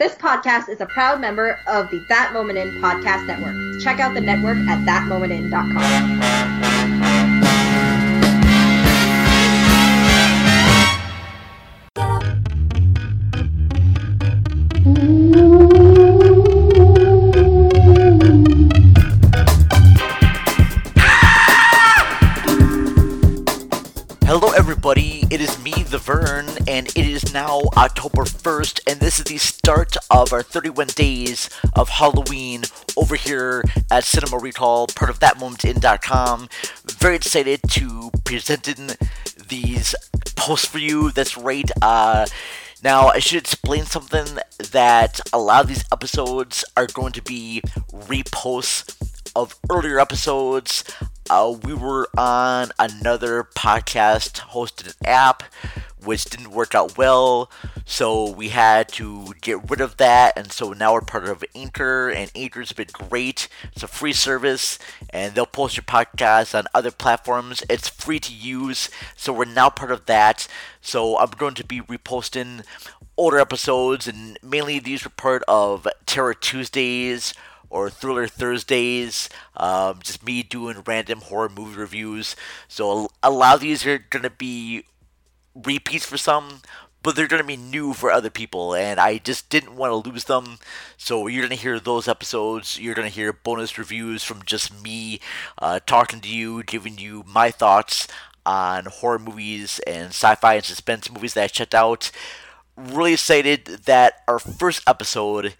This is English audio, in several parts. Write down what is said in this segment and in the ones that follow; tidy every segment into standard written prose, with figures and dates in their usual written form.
This podcast is a proud member of the That Moment In Podcast Network. Check out the network at thatmomentin.com. Hello everybody, it is me, The Vern, and it is now October 1st, and this is the start of our 31 days of Halloween over here at Cinema Recall, part of thatmomentin.com. Very excited to present in these posts for you. That's right, now I should explain something, that a lot of these episodes are going to be reposts of earlier episodes. We were on another podcast hosted app, which didn't work out well, so we had to get rid of that, and so now we're part of Anchor, and Anchor's been great. It's a free service, and they'll post your podcast on other platforms. It's free to use, so we're now part of that, so I'm going to be reposting older episodes, and mainly these were part of Terror Tuesdays, or Thriller Thursdays, just me doing random horror movie reviews. So a lot of these are going to be repeats for some, but they're going to be new for other people, and I just didn't want to lose them. So you're going to hear those episodes, you're going to hear bonus reviews from just me talking to you, giving you my thoughts on horror movies and sci-fi and suspense movies that I checked out. Really excited that our first episode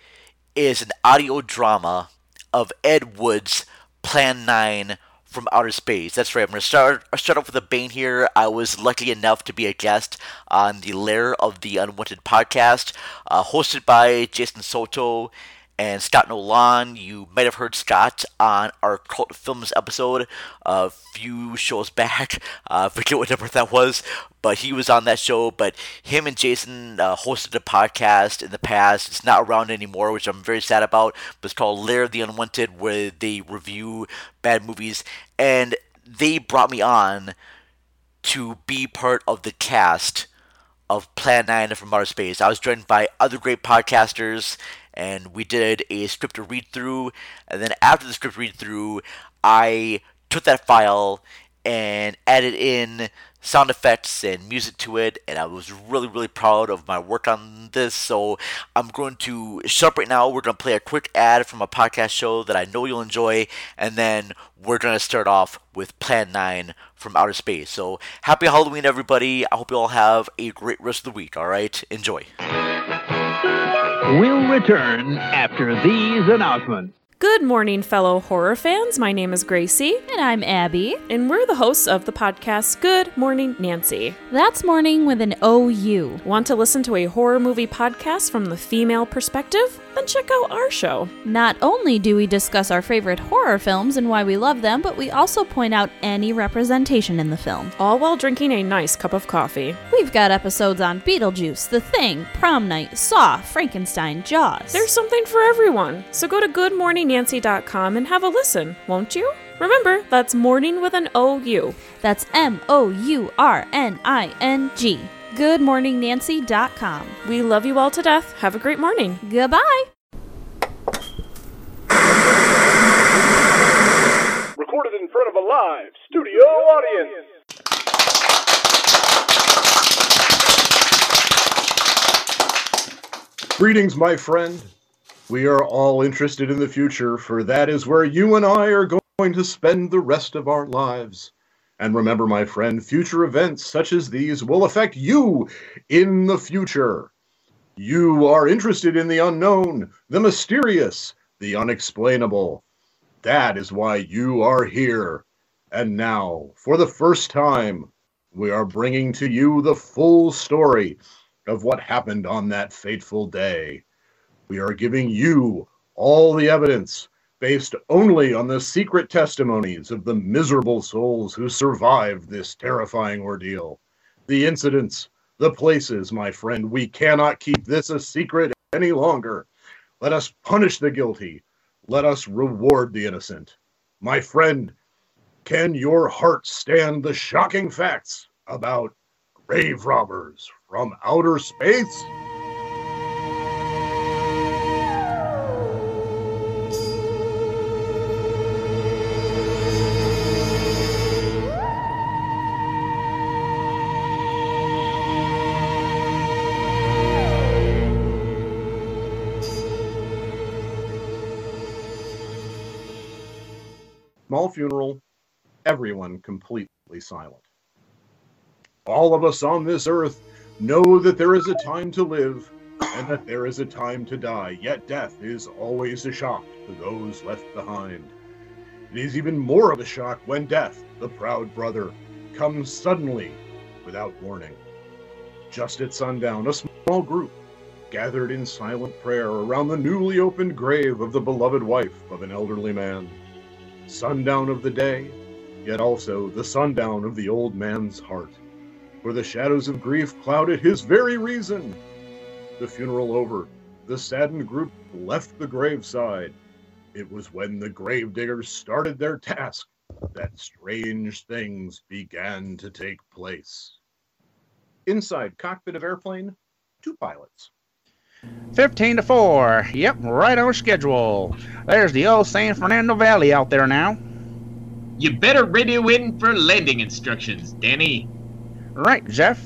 is an audio drama of Ed Wood's Plan 9 from Outer Space. That's right, I'm going to start off with a bang here. I was lucky enough to be a guest on the Lair of the Unwanted podcast, hosted by Jason Soto and Scott Nolan. You might have heard Scott on our Cult Films episode a few shows back. I forget what number that was, but he was on that show. But him and Jason hosted a podcast in the past. It's not around anymore, which I'm very sad about. But it's called Lair of the Unwanted, where they review bad movies. And they brought me on to be part of the cast of Plan 9 from Outer Space. I was joined by other great podcasters, and we did a script read-through, and then after the script read-through, I took that file and added in sound effects and music to it, and I was really, really proud of my work on this, so I'm going to shut up right now. We're going to play a quick ad from a podcast show that I know you'll enjoy, and then we're going to start off with Plan 9 from Outer Space. So, happy Halloween, everybody. I hope you all have a great rest of the week, all right? Enjoy. We'll return after these announcements. Good morning, fellow horror fans. My name is Gracie. And I'm Abby. And we're the hosts of the podcast Good Morning, Nancy. That's morning with an O-U. Want to listen to a horror movie podcast from the female perspective? Then check out our show. Not only do we discuss our favorite horror films and why we love them, but we also point out any representation in the film. All while drinking a nice cup of coffee. We've got episodes on Beetlejuice, The Thing, Prom Night, Saw, Frankenstein, Jaws. There's something for everyone. So go to Good Morning, Nancy.com and have a listen, won't you? Remember, that's morning with an O-U. That's M-O-U-R-N-I-N-G. GoodMorningNancy.com. We love you all to death. Have a great morning. Goodbye. Recorded in front of a live studio audience. Greetings, my friend. We are all interested in the future, for that is where you and I are going to spend the rest of our lives. And remember, my friend, future events such as these will affect you in the future. You are interested in the unknown, the mysterious, the unexplainable. That is why you are here. And now, for the first time, we are bringing to you the full story of what happened on that fateful day. We are giving you all the evidence based only on the secret testimonies of the miserable souls who survived this terrifying ordeal. The incidents, the places, my friend, we cannot keep this a secret any longer. Let us punish the guilty. Let us reward the innocent. My friend, can your heart stand the shocking facts about grave robbers from outer space? Small funeral, everyone completely silent. All of us on this earth know that there is a time to live and that there is a time to die, yet death is always a shock to those left behind. It is even more of a shock when death, the proud brother, comes suddenly without warning. Just at sundown, a small group gathered in silent prayer around the newly opened grave of the beloved wife of an elderly man. Sundown of the day, yet also the sundown of the old man's heart, for the shadows of grief clouded his very reason. The funeral over, the saddened group left the graveside. It was when the gravediggers started their task that strange things began to take place. Inside cockpit of airplane, two pilots. 15-4. Yep, right on schedule. There's the old San Fernando Valley out there now. You better radio in for landing instructions, Danny. Right, Jeff.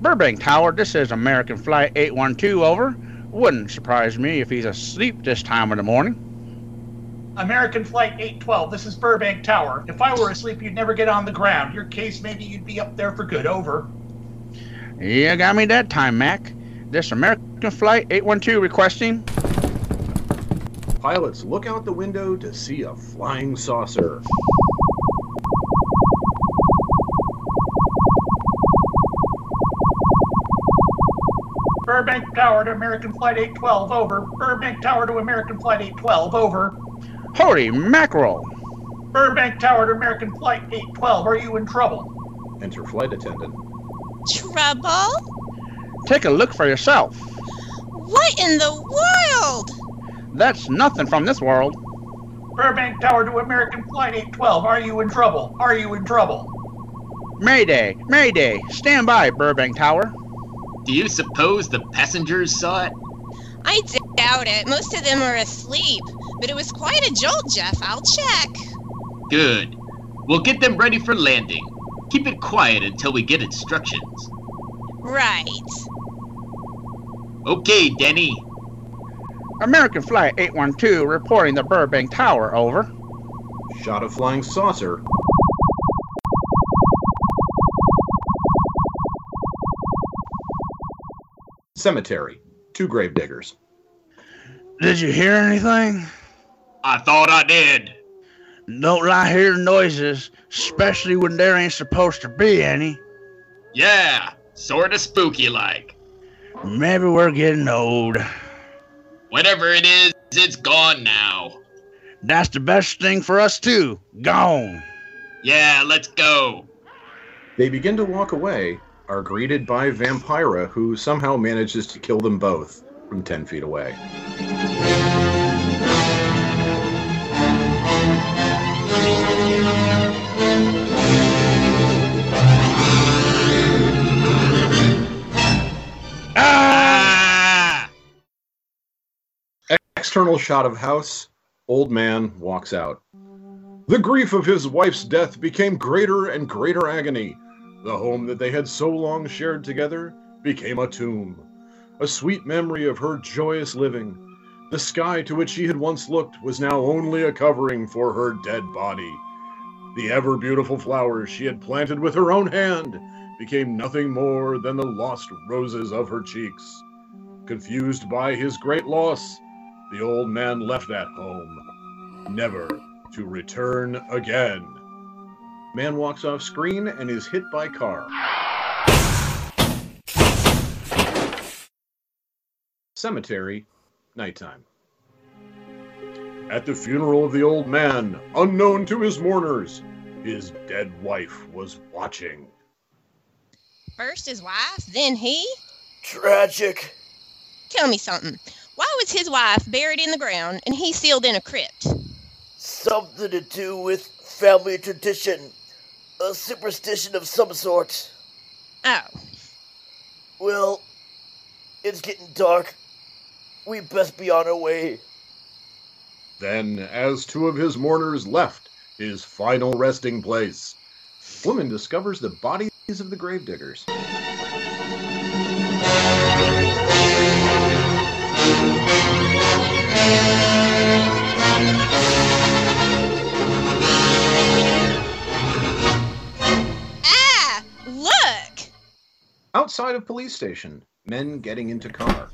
Burbank Tower, this is American Flight 812, over. Wouldn't surprise me if he's asleep this time of the morning. American Flight 812, this is Burbank Tower. If I were asleep, you'd never get on the ground. Your case, maybe you'd be up there for good, over. You got me that time, Mac. This American Flight 812 requesting. Pilots look out the window to see a flying saucer. Burbank Tower to American Flight 812, over. Burbank Tower to American Flight 812, over. Holy mackerel! Burbank Tower to American Flight 812, are you in trouble? Enter flight attendant. Trouble? Take a look for yourself. What in the world? That's nothing from this world. Burbank Tower to American Flight 812. Are you in trouble? Are you in trouble? Mayday! Mayday! Stand by, Burbank Tower. Do you suppose the passengers saw it? I doubt it. Most of them are asleep. But it was quite a jolt, Jeff. I'll check. Good. We'll get them ready for landing. Keep it quiet until we get instructions. Right. Okay, Denny. American Flight 812 reporting the Burbank Tower, over. Shot of flying saucer. Cemetery. Two gravediggers. Did you hear anything? I thought I did. Don't lie hearing noises, especially when there ain't supposed to be any. Yeah. Sort of spooky-like. Maybe we're getting old. Whatever it is, it's gone now. That's the best thing for us, too. Gone. Yeah, let's go. They begin to walk away, are greeted by Vampira, who somehow manages to kill them both from 10 feet away. External shot of house, old man walks out. The grief of his wife's death became greater and greater agony. The home that they had so long shared together became a tomb. A sweet memory of her joyous living. The sky to which she had once looked was now only a covering for her dead body. The ever beautiful flowers she had planted with her own hand became nothing more than the lost roses of her cheeks. Confused by his great loss, the old man left that home, never to return again. Man walks off screen and is hit by car. Cemetery, nighttime. At the funeral of the old man, unknown to his mourners, his dead wife was watching. First his wife, then he? Tragic. Tell me something. Why was his wife buried in the ground and he sealed in a crypt? Something to do with family tradition. A superstition of some sort. Oh. Well, it's getting dark. We best be on our way. Then, as two of his mourners left his final resting place, woman discovers the bodies of the gravediggers. outside of police station. Men getting into car.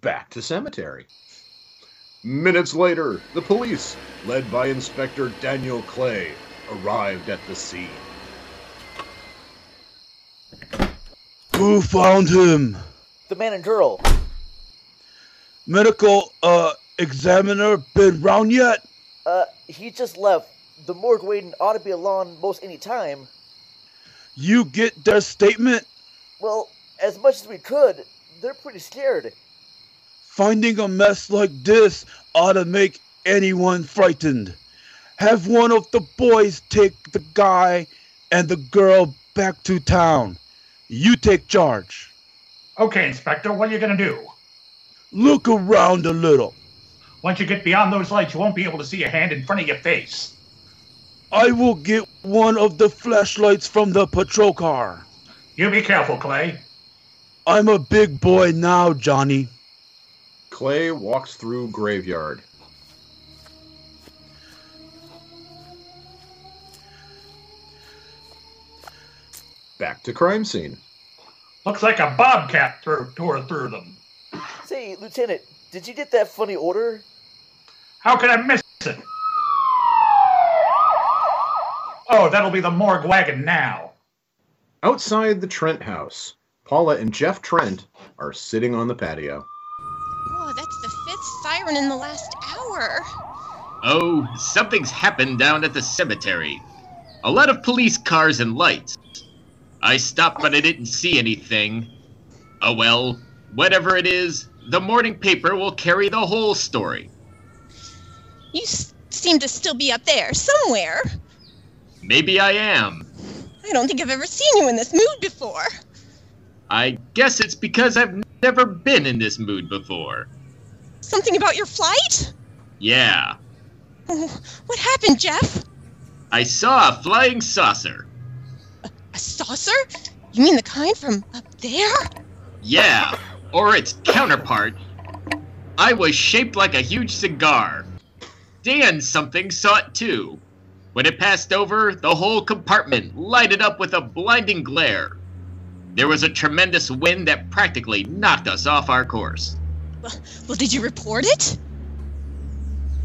Back to cemetery. Minutes later, the police, led by Inspector Daniel Clay, arrived at the scene. Who found him? The man and girl. Medical examiner been round yet? He just left. The morgue waiting ought to be along most any time. You get their statement? Well, as much as we could, they're pretty scared. Finding a mess like this ought to make anyone frightened. Have one of the boys take the guy and the girl back to town. You take charge. Okay, Inspector, what are you going to do? Look around a little. Once you get beyond those lights, you won't be able to see a hand in front of your face. I will get one of the flashlights from the patrol car. You be careful, Clay. I'm a big boy now, Johnny. Clay walks through graveyard. Back to crime scene. Looks like a bobcat tore through them. Say, Lieutenant, did you get that funny order? How could I miss it? Oh, that'll be the morgue wagon now. Outside the Trent house, Paula and Jeff Trent are sitting on the patio. Oh, that's the fifth siren in the last hour. Oh, something's happened down at the cemetery. A lot of police cars and lights. I stopped, but I didn't see anything. Oh, well, whatever it is, the morning paper will carry the whole story. You seem to still be up there, somewhere. Maybe I am. I don't think I've ever seen you in this mood before. I guess it's because I've never been in this mood before. Something about your flight? Yeah. Oh, what happened, Jeff? I saw a flying saucer. A saucer? You mean the kind from up there? Yeah, or its counterpart. I was shaped like a huge cigar. Dan something saw it too. When it passed over, the whole compartment lighted up with a blinding glare. There was a tremendous wind that practically knocked us off our course. Well, did you report it?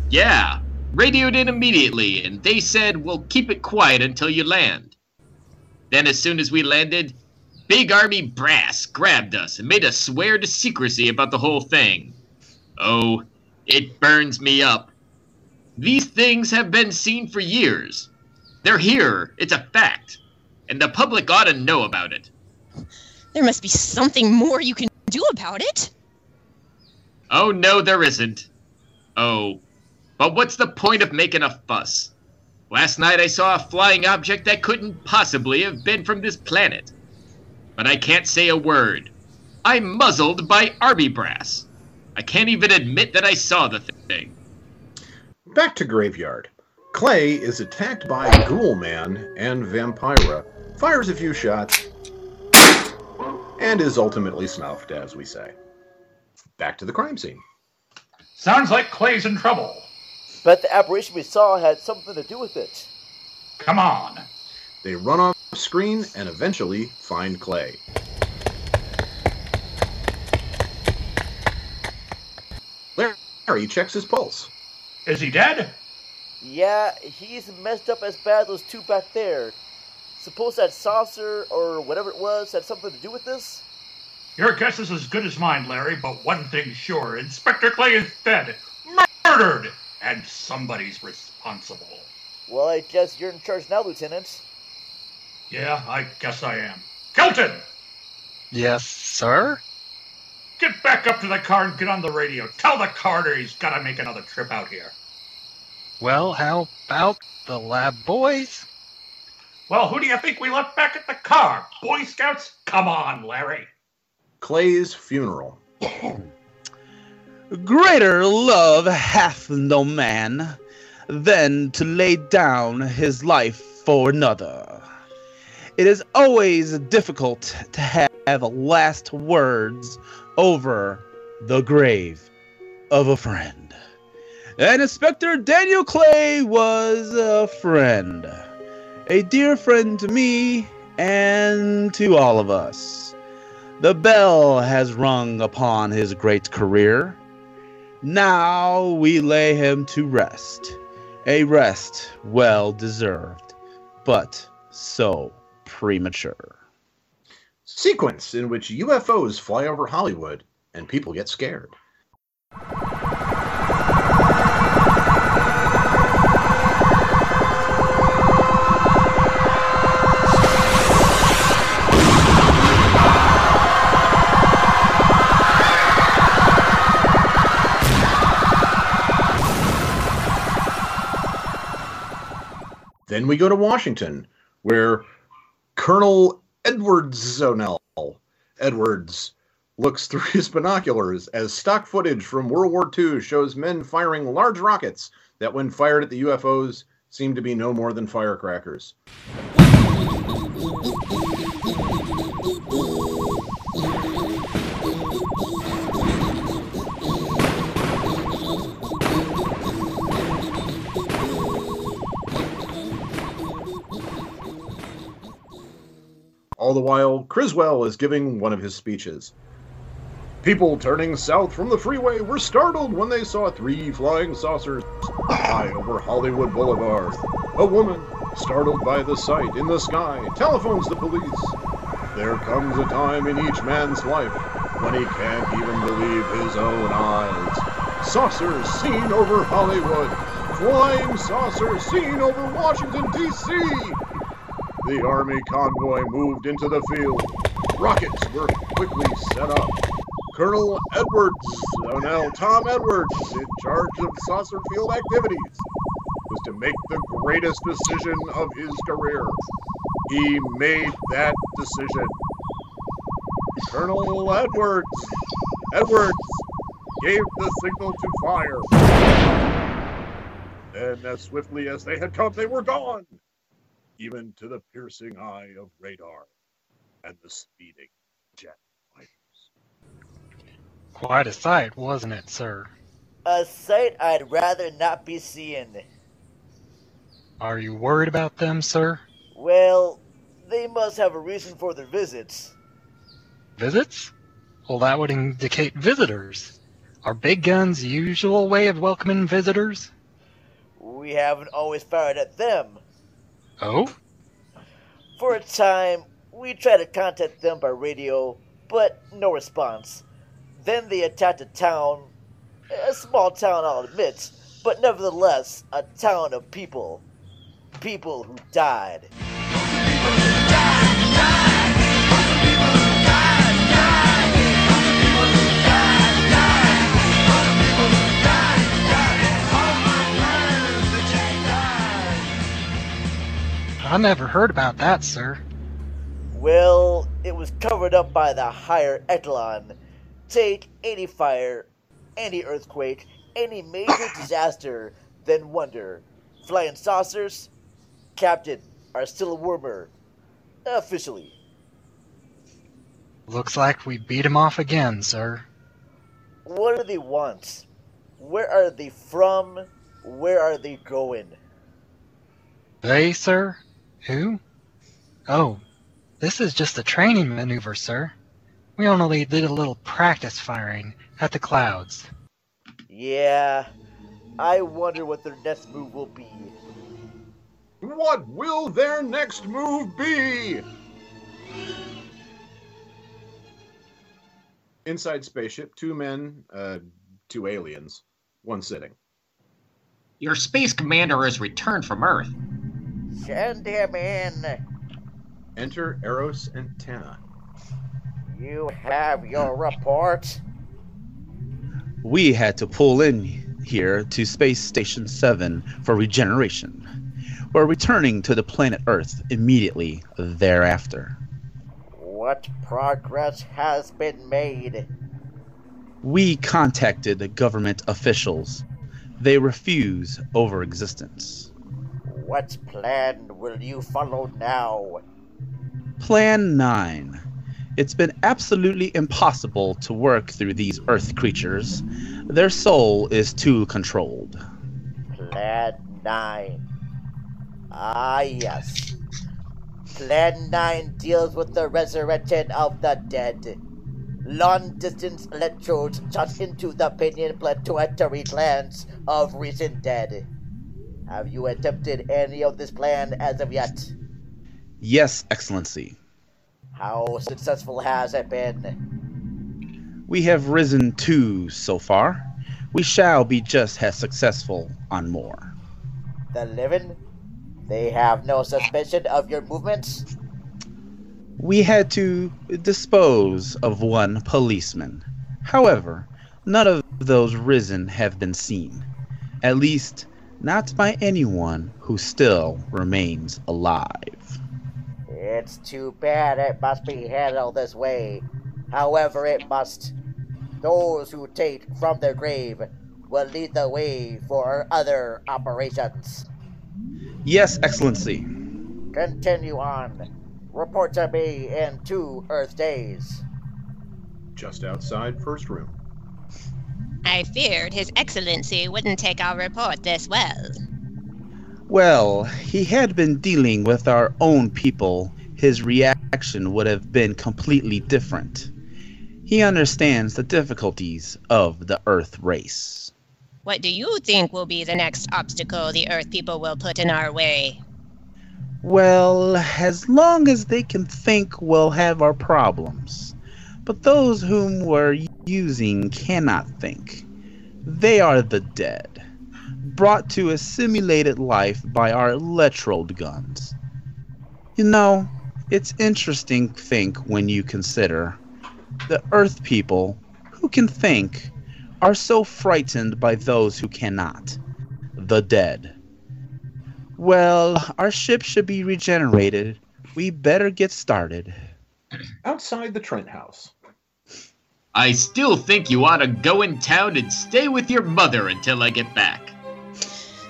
Yeah, radioed in immediately, and they said, we'll keep it quiet until you land. Then as soon as we landed, Big Army Brass grabbed us and made us swear to secrecy about the whole thing. Oh, it burns me up. These things have been seen for years. They're here, it's a fact, and the public ought to know about it. There must be something more you can do about it. Oh, no, there isn't. Oh, but what's the point of making a fuss? Last night I saw a flying object that couldn't possibly have been from this planet. But I can't say a word. I'm muzzled by Army Brass. I can't even admit that I saw the thing. Back to graveyard. Clay is attacked by Ghoul Man and Vampira, fires a few shots, and is ultimately snuffed, as we say. Back to the crime scene. Sounds like Clay's in trouble. Bet the apparition we saw had something to do with it. Come on. They run off screen and eventually find Clay. Larry checks his pulse. Is he dead? Yeah, he's messed up as bad as those two back there. Suppose that saucer or whatever it was had something to do with this? Your guess is as good as mine, Larry, but one thing's sure. Inspector Clay is dead, murdered, and somebody's responsible. Well, I guess you're in charge now, Lieutenant. Yeah, I guess I am. Kelton! Yes, sir? Get back up to the car and get on the radio. Tell the carter he's got to make another trip out here. Well, how about the lab boys? Well, who do you think we left back at the car? Boy Scouts? Come on, Larry. Clay's funeral. Greater love hath no man than to lay down his life for another. It is always difficult to have last words over the grave of a friend. And Inspector Daniel Clay was a friend. A dear friend to me and to all of us. The bell has rung upon his great career. Now we lay him to rest, a rest well deserved, but so premature. Sequence in which UFOs fly over Hollywood and people get scared. Then we go to Washington, where Colonel Edwards looks through his binoculars as stock footage from World War II shows men firing large rockets that, when fired at the UFOs, seem to be no more than firecrackers. All the while, Criswell is giving one of his speeches. People turning south from the freeway were startled when they saw three flying saucers fly over Hollywood Boulevard. A woman, startled by the sight in the sky, telephones the police. There comes a time in each man's life when he can't even believe his own eyes. Saucers seen over Hollywood. Flying saucers seen over Washington, D.C. The army convoy moved into the field. Rockets were quickly set up. Colonel Tom Edwards, in charge of saucer field activities, was to make the greatest decision of his career. He made that decision. Colonel Edwards gave the signal to fire. Then, as swiftly as they had come, they were gone. Even to the piercing eye of radar and the speeding jet fighters. Quite a sight, wasn't it, sir? A sight I'd rather not be seeing. Are you worried about them, sir? Well, they must have a reason for their visits. Visits? Well, that would indicate visitors. Are big guns the usual way of welcoming visitors? We haven't always fired at them. Oh? For a time, we tried to contact them by radio, but no response. Then they attacked a town, a small town I'll admit, but nevertheless, a town of people. People who died. I never heard about that, sir. Well, it was covered up by the higher echelon. Take any fire, any earthquake, any major disaster, then wonder. Flying saucers, Captain, are still a rumor. Officially. Looks like we beat them off again, sir. What do they want? Where are they from? Where are they going? They, sir? Who? Oh, this is just a training maneuver, sir. We only did a little practice firing at the clouds. Yeah, I wonder what their next move will be. What will their next move be? Inside spaceship, two men, two aliens, one sitting. Your space commander has returned from Earth. Send him in. Enter Eros and Tanna. You have your report. We had to pull in here to Space Station 7 for regeneration. We're returning to the planet Earth immediately thereafter. What progress has been made? We contacted the government officials. They refuse over existence. What plan will you follow now? Plan 9. It's been absolutely impossible to work through these Earth creatures. Their soul is too controlled. Plan 9. Ah, yes. Plan 9 deals with the resurrection of the dead. Long-distance electrodes shot into the pineal pituitary glands of recent dead. Have you attempted any of this plan as of yet? Yes, Excellency. How successful has it been? We have risen 2 so far. We shall be just as successful on more. The living? They have no suspicion of your movements? We had to dispose of 1 policeman. However, none of those risen have been seen. At least, not by anyone who still remains alive. It's too bad it must be handled this way. However, it must. Those who take from their grave will lead the way for other operations. Yes, Excellency. Continue on. Report to me in 2 Earth days. Just outside first room. I feared His Excellency wouldn't take our report this well. Well, he had been dealing with our own people. His reaction would have been completely different. He understands the difficulties of the Earth race. What do you think will be the next obstacle the Earth people will put in our way? Well, as long as they can think, we'll have our problems. But those whom we're using cannot think. They are the dead, brought to a simulated life by our electrode guns. You know, it's interesting to think when you consider the Earth people who can think are so frightened by those who cannot, the dead. Well, our ship should be regenerated. We better get started. Outside the Trent house. I still think you ought to go in town and stay with your mother until I get back.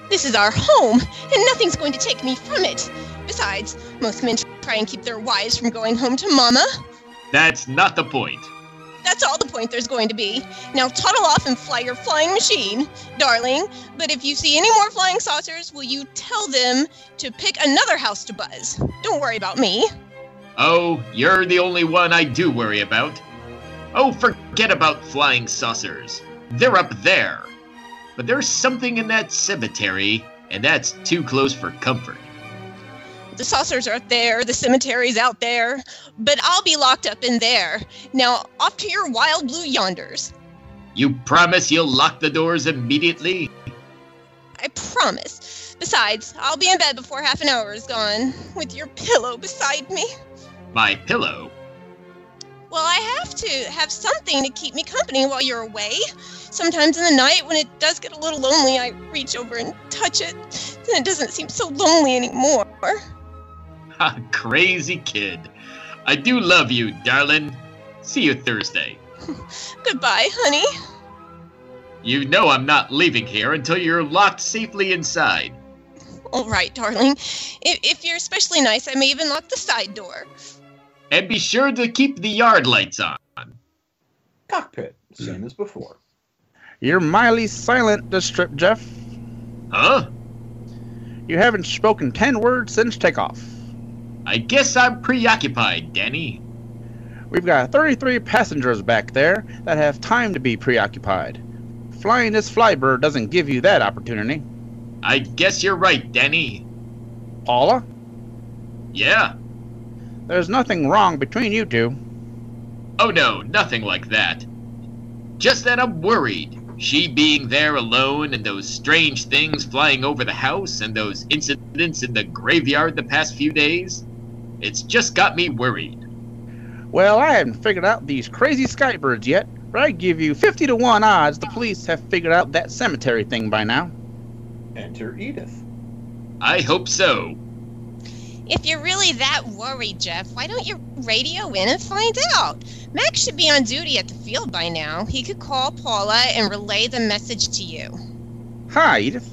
This is our home, and nothing's going to take me from it. Besides, most men try and keep their wives from going home to Mama. That's not the point. That's all the point there's going to be. Now toddle off and fly your flying machine, darling. But if you see any more flying saucers, will you tell them to pick another house to buzz? Don't worry about me. Oh, you're the only one I do worry about. Oh, forget about flying saucers. They're up there. But there's something in that cemetery, and that's too close for comfort. The saucers are up there, the cemetery's out there, but I'll be locked up in there. Now, off to your wild blue yonders. You promise you'll lock the doors immediately? I promise. Besides, I'll be in bed before half an hour is gone, with your pillow beside me. My pillow? Well, I have to have something to keep me company while you're away. Sometimes in the night, when it does get a little lonely, I reach over and touch it. Then it doesn't seem so lonely anymore. Ha, crazy kid. I do love you, darling. See you Thursday. Goodbye, honey. You know I'm not leaving here until you're locked safely inside. All right, darling. If you're especially nice, I may even lock the side door. And be sure to keep the yard lights on. Cockpit, same as before. You're mighty silent this trip, Jeff. Huh? You haven't spoken 10 words since takeoff. I guess I'm preoccupied, Danny. We've got 33 passengers back there that have time to be preoccupied. Flying this flybird doesn't give you that opportunity. I guess you're right, Danny. Paula? Yeah? There's nothing wrong between you two. Oh no, nothing like that. Just that I'm worried. She being there alone and those strange things flying over the house and those incidents in the graveyard the past few days. It's just got me worried. Well, I haven't figured out these crazy skybirds yet, but I give you 50-1 odds the police have figured out that cemetery thing by now. Enter Edith. I hope so. If you're really that worried, Jeff, why don't you radio in and find out? Max should be on duty at the field by now. He could call Paula and relay the message to you. Hi, Edith.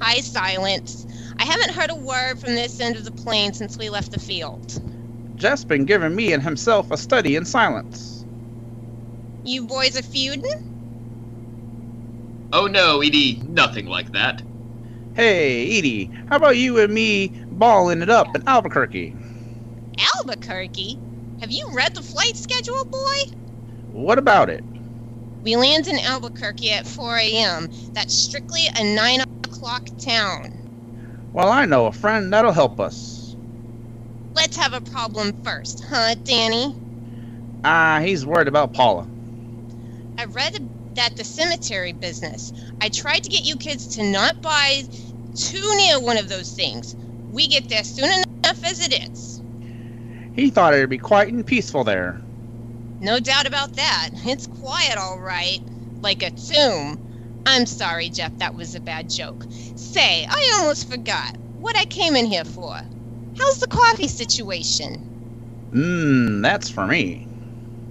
Hi, Silence. I haven't heard a word from this end of the plane since we left the field. Jeff's been giving me and himself a study in silence. You boys are feuding? Oh no, Edie, nothing like that. Hey, Edie, how about you and me balling it up in Albuquerque? Albuquerque? Have you read the flight schedule, boy? What about it? We land in Albuquerque at 4 a.m. That's strictly a 9 o'clock town. Well, I know a friend that'll help us. Let's have a problem first, huh, Danny? He's worried about Paula. I read that the cemetery business. I tried to get you kids to not buy too near one of those things. We get there soon enough as it is. He thought it'd be quiet and peaceful there. No doubt about that. It's quiet, all right. Like a tomb. I'm sorry, Jeff, that was a bad joke. Say, I almost forgot what I came in here for. How's the coffee situation? That's for me.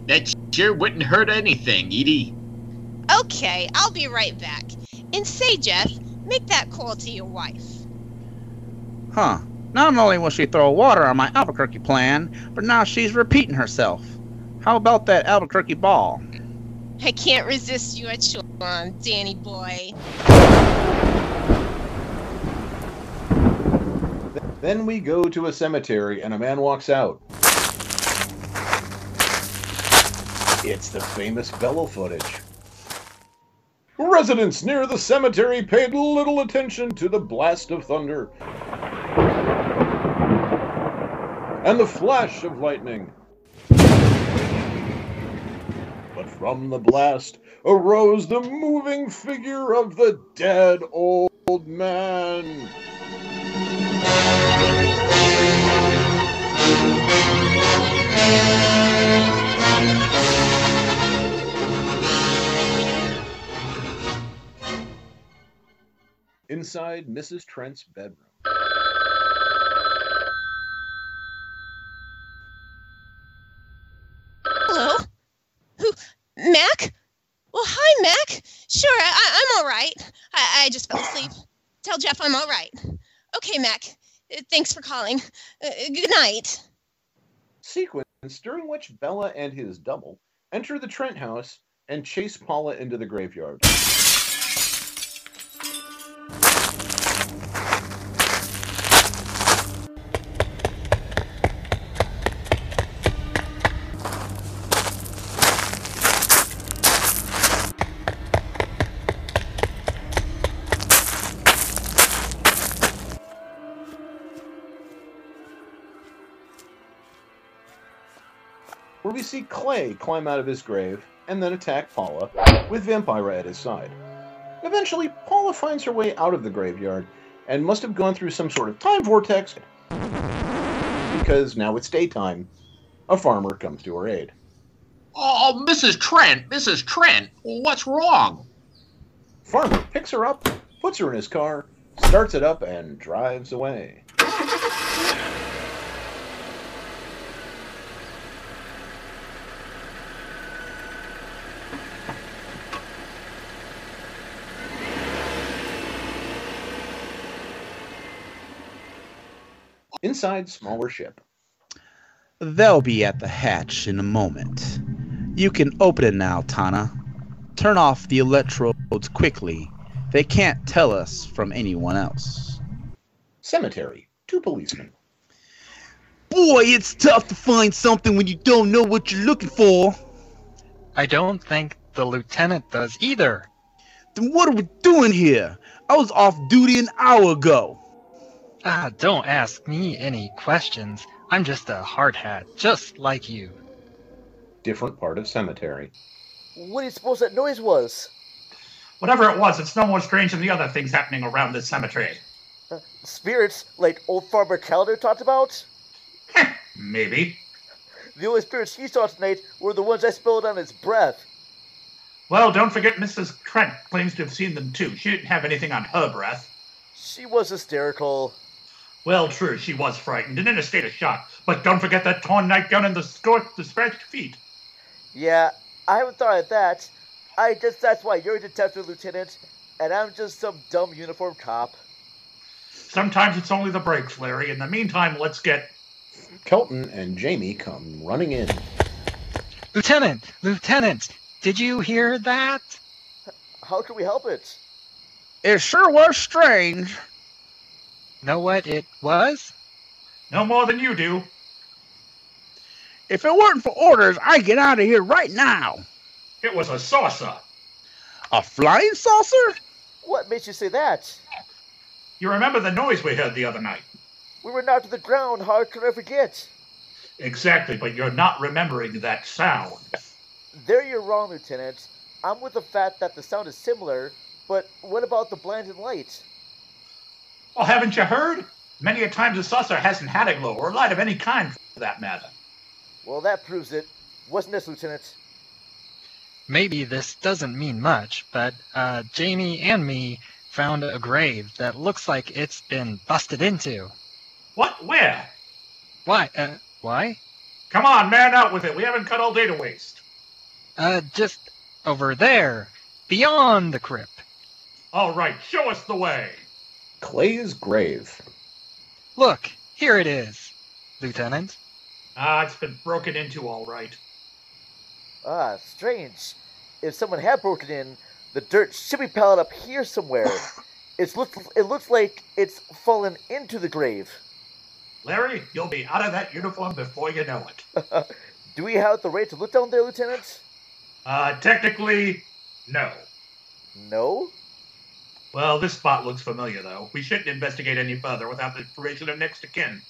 That sure wouldn't hurt anything, Edie. Okay, I'll be right back. And say, Jeff, make that call to your wife. Huh. Not only will she throw water on my Albuquerque plan, but now she's repeating herself. How about that Albuquerque ball? I can't resist your charm, Danny boy. Then we go to a cemetery and a man walks out. It's the famous bellow footage. Residents near the cemetery paid little attention to the blast of thunder and the flash of lightning. But from the blast arose the moving figure of the dead old man. Inside Mrs. Trent's bedroom. Hello? Mac? Well, hi, Mac. Sure, I'm all right. I just fell asleep. Tell Jeff I'm all right. Okay, Mac. Thanks for calling. Good night. Sequence during which Bella and his double enter the Trent house and chase Paula into the graveyard. We see Clay climb out of his grave and then attack Paula, with Vampira at his side. Eventually, Paula finds her way out of the graveyard and must have gone through some sort of time vortex because now it's daytime. A farmer comes to her aid. Oh, Mrs. Trent, what's wrong? Farmer picks her up, puts her in his car, starts it up, and drives away. Inside smaller ship. They'll be at the hatch in a moment. You can open it now, Tanna. Turn off the electrodes quickly. They can't tell us from anyone else. Cemetery. 2 policemen. Boy, it's tough to find something when you don't know what you're looking for. I don't think the lieutenant does either. Then what are we doing here? I was off duty an hour ago. Don't ask me any questions. I'm just a hard hat, just like you. Different part of cemetery. What do you suppose that noise was? Whatever it was, it's no more strange than the other things happening around this cemetery. Spirits, like old farmer Calder talked about? Maybe. The only spirits he saw tonight were the ones I spilled on his breath. Well, don't forget Mrs. Trent claims to have seen them too. She didn't have anything on her breath. She was hysterical. Well, true, she was frightened and in a state of shock. But don't forget that torn nightgown and the scratched feet. Yeah, I haven't thought of that. I guess that's why you're a detective, Lieutenant, and I'm just some dumb uniformed cop. Sometimes it's only the breaks, Larry. In the meantime, let's get... Kelton and Jamie come running in. Lieutenant! Did you hear that? How can we help it? It sure was strange. Know what it was? No more than you do. If it weren't for orders, I'd get out of here right now. It was a saucer. A flying saucer? What makes you say that? You remember the noise we heard the other night? We were knocked to the ground. How could I forget? Exactly, but you're not remembering that sound. There you're wrong, Lieutenant. I'm with the fact that the sound is similar, but what about the blinding light? Well, haven't you heard? Many a time the saucer hasn't had a glow, or light of any kind, for that matter. Well, that proves it. Wasn't this, Lieutenant? Maybe this doesn't mean much, but Jamie and me found a grave that looks like it's been busted into. What? Where? Why? Why? Come on, man, out with it. We haven't got all day to waste. Just over there, beyond the crypt. All right, show us the way. Clay's grave. Look, here it is, Lieutenant. It's been broken into, all right. Ah, strange. If someone had broken in, the dirt should be piled up here somewhere. It looks like it's fallen into the grave. Larry, you'll be out of that uniform before you know it. Do we have the right to look down there, Lieutenant? Technically, no. No? Well, this spot looks familiar, though. We shouldn't investigate any further without the permission of next of kin.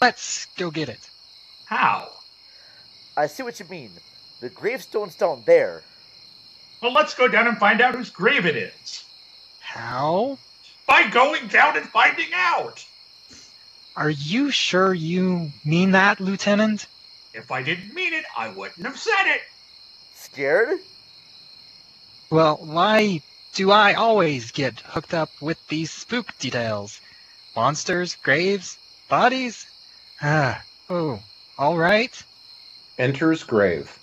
Let's go get it. How? I see what you mean. The gravestone's down there. Well, let's go down and find out whose grave it is. How? By going down and finding out! Are you sure you mean that, Lieutenant? If I didn't mean it, I wouldn't have said it! Scared? Well, why do I always get hooked up with these spook details? Monsters, graves, bodies? All right. Enters grave.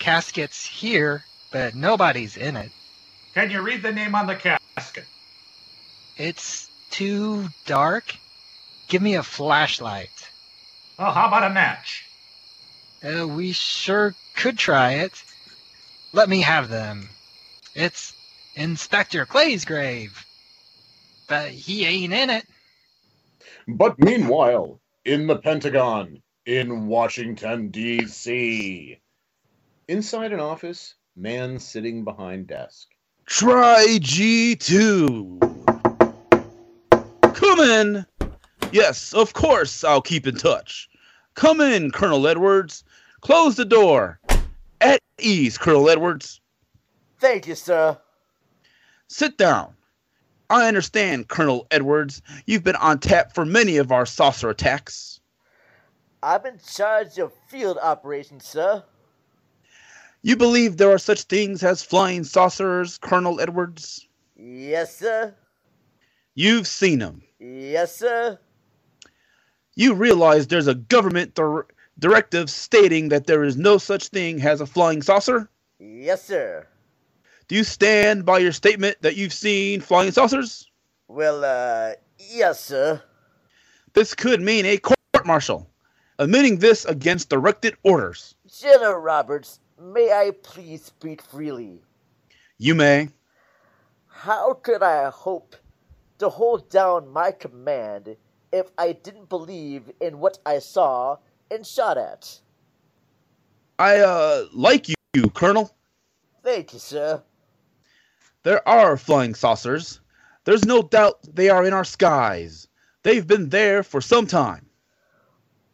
Casket's here, but nobody's in it. Can you read the name on the casket? It's too dark. Give me a flashlight. Oh, how about a match? We sure could try it. Let me have them. It's Inspector Clay's grave. But he ain't in it. But meanwhile, in the Pentagon, in Washington, D.C., inside an office, man sitting behind desk. Try G2. Come in. Yes, of course I'll keep in touch. Come in, Colonel Edwards. Close the door. At ease, Colonel Edwards. Thank you, sir. Sit down. I understand, Colonel Edwards, you've been on tap for many of our saucer attacks. I've been charged of field operations, sir. You believe there are such things as flying saucers, Colonel Edwards? Yes, sir. You've seen them? Yes, sir. You realize there's a government directive stating that there is no such thing as a flying saucer? Yes, sir. Do you stand by your statement that you've seen flying saucers? Well, yes, sir. This could mean a court-martial, admitting this against directed orders. General Roberts, may I please speak freely? You may. How could I hope to hold down my command if I didn't believe in what I saw and shot at? I like you, Colonel. Thank you, sir. There are flying saucers. There's no doubt they are in our skies. They've been there for some time.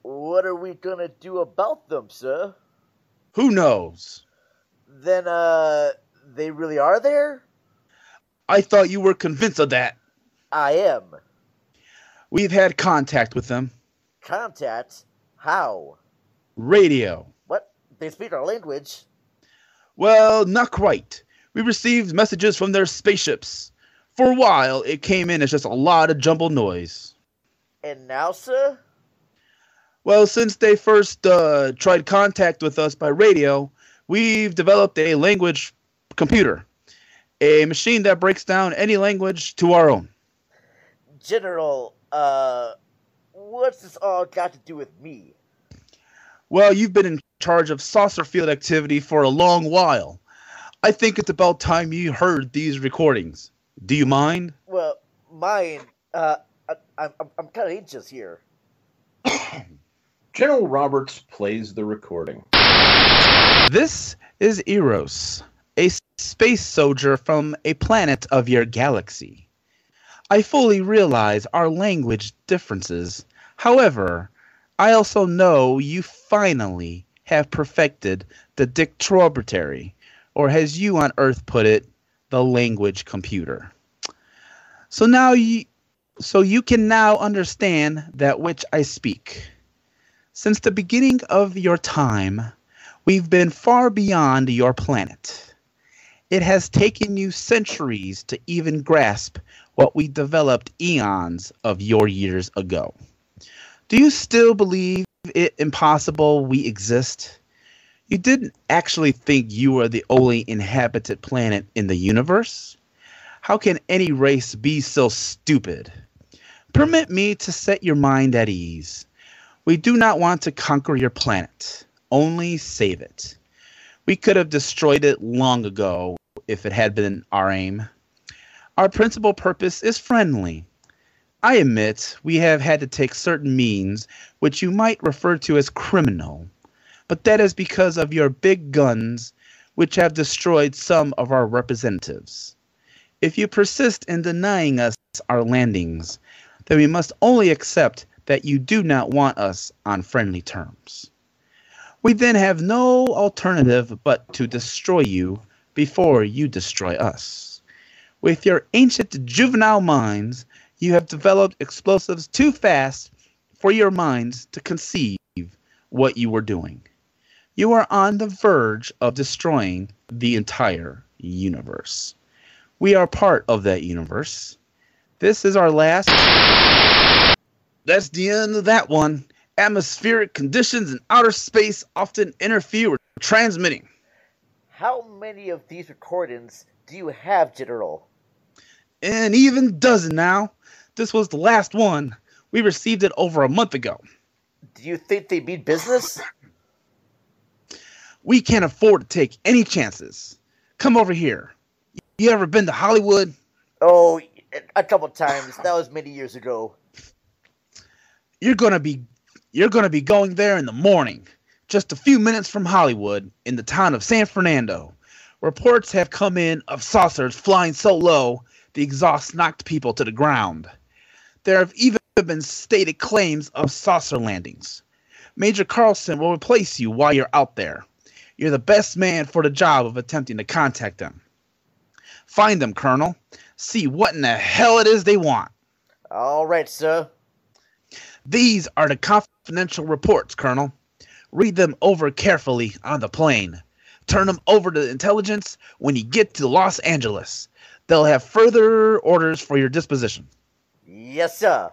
What are we gonna do about them, sir? Who knows? Then, they really are there? I thought you were convinced of that. I am. We've had contact with them. Contact? How? Radio. What? They speak our language? Well, not quite. We received messages from their spaceships. For a while, it came in as just a lot of jumble noise. And now, sir? Well, since they first tried contact with us by radio, we've developed a language computer, a machine that breaks down any language to our own. General, what's this all got to do with me? Well, you've been in charge of saucer field activity for a long while. I think it's about time you heard these recordings. Do you mind? Well, mine. I'm kind of anxious here. General Roberts plays the recording. This is Eros, a space soldier from a planet of your galaxy. I fully realize our language differences. However, I also know you finally have perfected the dictorbertary, or as you on Earth put it, the language computer. So now you can now understand that which I speak. Since the beginning of your time, we've been far beyond your planet. It has taken you centuries to even grasp what we developed eons of your years ago. Do you still believe it impossible we exist? You didn't actually think you were the only inhabited planet in the universe? How can any race be so stupid? Permit me to set your mind at ease. We do not want to conquer your planet, only save it. We could have destroyed it long ago if it had been our aim. Our principal purpose is friendly. I admit we have had to take certain means which you might refer to as criminal, but that is because of your big guns which have destroyed some of our representatives. If you persist in denying us our landings, then we must only accept that you do not want us on friendly terms. We then have no alternative but to destroy you before you destroy us. With your ancient juvenile minds, you have developed explosives too fast for your minds to conceive what you were doing. You are on the verge of destroying the entire universe. We are part of that universe. This is our last... That's the end of that one. Atmospheric conditions in outer space often interfere with transmitting. How many of these recordings do you have, General? An even dozen now. This was the last one. We received it over a month ago. Do you think they mean business? We can't afford to take any chances. Come over here. You ever been to Hollywood? Oh, a couple times. That was many years ago. You're gonna be going there in the morning, just a few minutes from Hollywood, in the town of San Fernando. Reports have come in of saucers flying so low the exhaust knocked people to the ground. There have even been stated claims of saucer landings. Major Carlson will replace you while you're out there. You're the best man for the job of attempting to contact them. Find them, Colonel. See what in the hell it is they want. All right, sir. These are the confidential reports, Colonel. Read them over carefully on the plane. Turn them over to intelligence when you get to Los Angeles. They'll have further orders for your disposition. Yes, sir.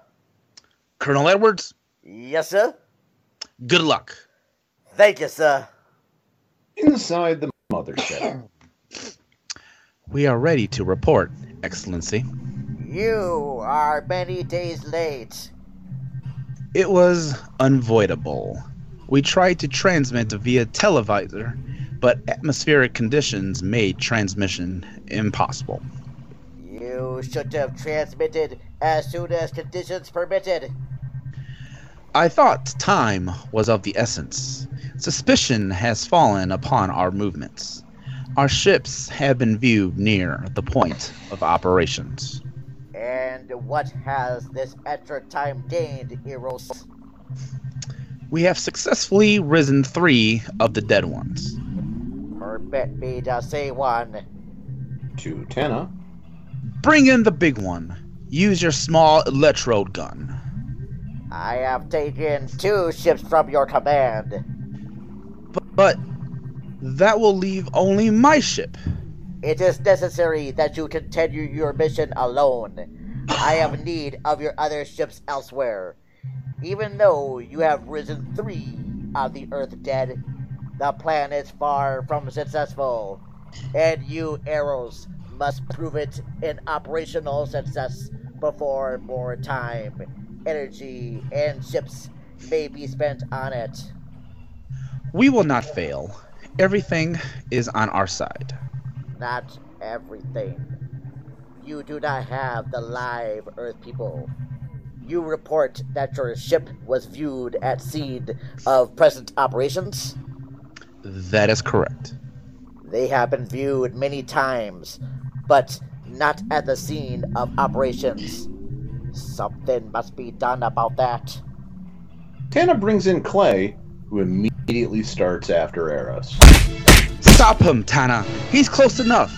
Colonel Edwards? Yes, sir. Good luck. Thank you, sir. Inside the mothership. We are ready to report, Excellency. You are many days late. It was unavoidable. We tried to transmit via televisor, but atmospheric conditions made transmission impossible. You should have transmitted as soon as conditions permitted. I thought time was of the essence. Suspicion has fallen upon our movements. Our ships have been viewed near the point of operations. And what has this extra time gained, Eros? We have successfully risen 3 of the dead ones. Permit me to say one. To Tanna. Bring in the big one. Use your small electrode gun. I have taken 2 ships from your command. But that will leave only my ship. It is necessary that you continue your mission alone. I have need of your other ships elsewhere. Even though you have risen 3 of the Earth dead, the plan is far from successful. And you, Eros, must prove it an operational success before more time, energy, and ships may be spent on it. We will not fail. Everything is on our side. That's everything. You do not have the live Earth people. You report that your ship was viewed at scene of present operations? That is correct. They have been viewed many times, but not at the scene of operations. Something must be done about that. Tanna brings in Clay, who immediately starts after Eros. Stop him, Tanna! He's close enough!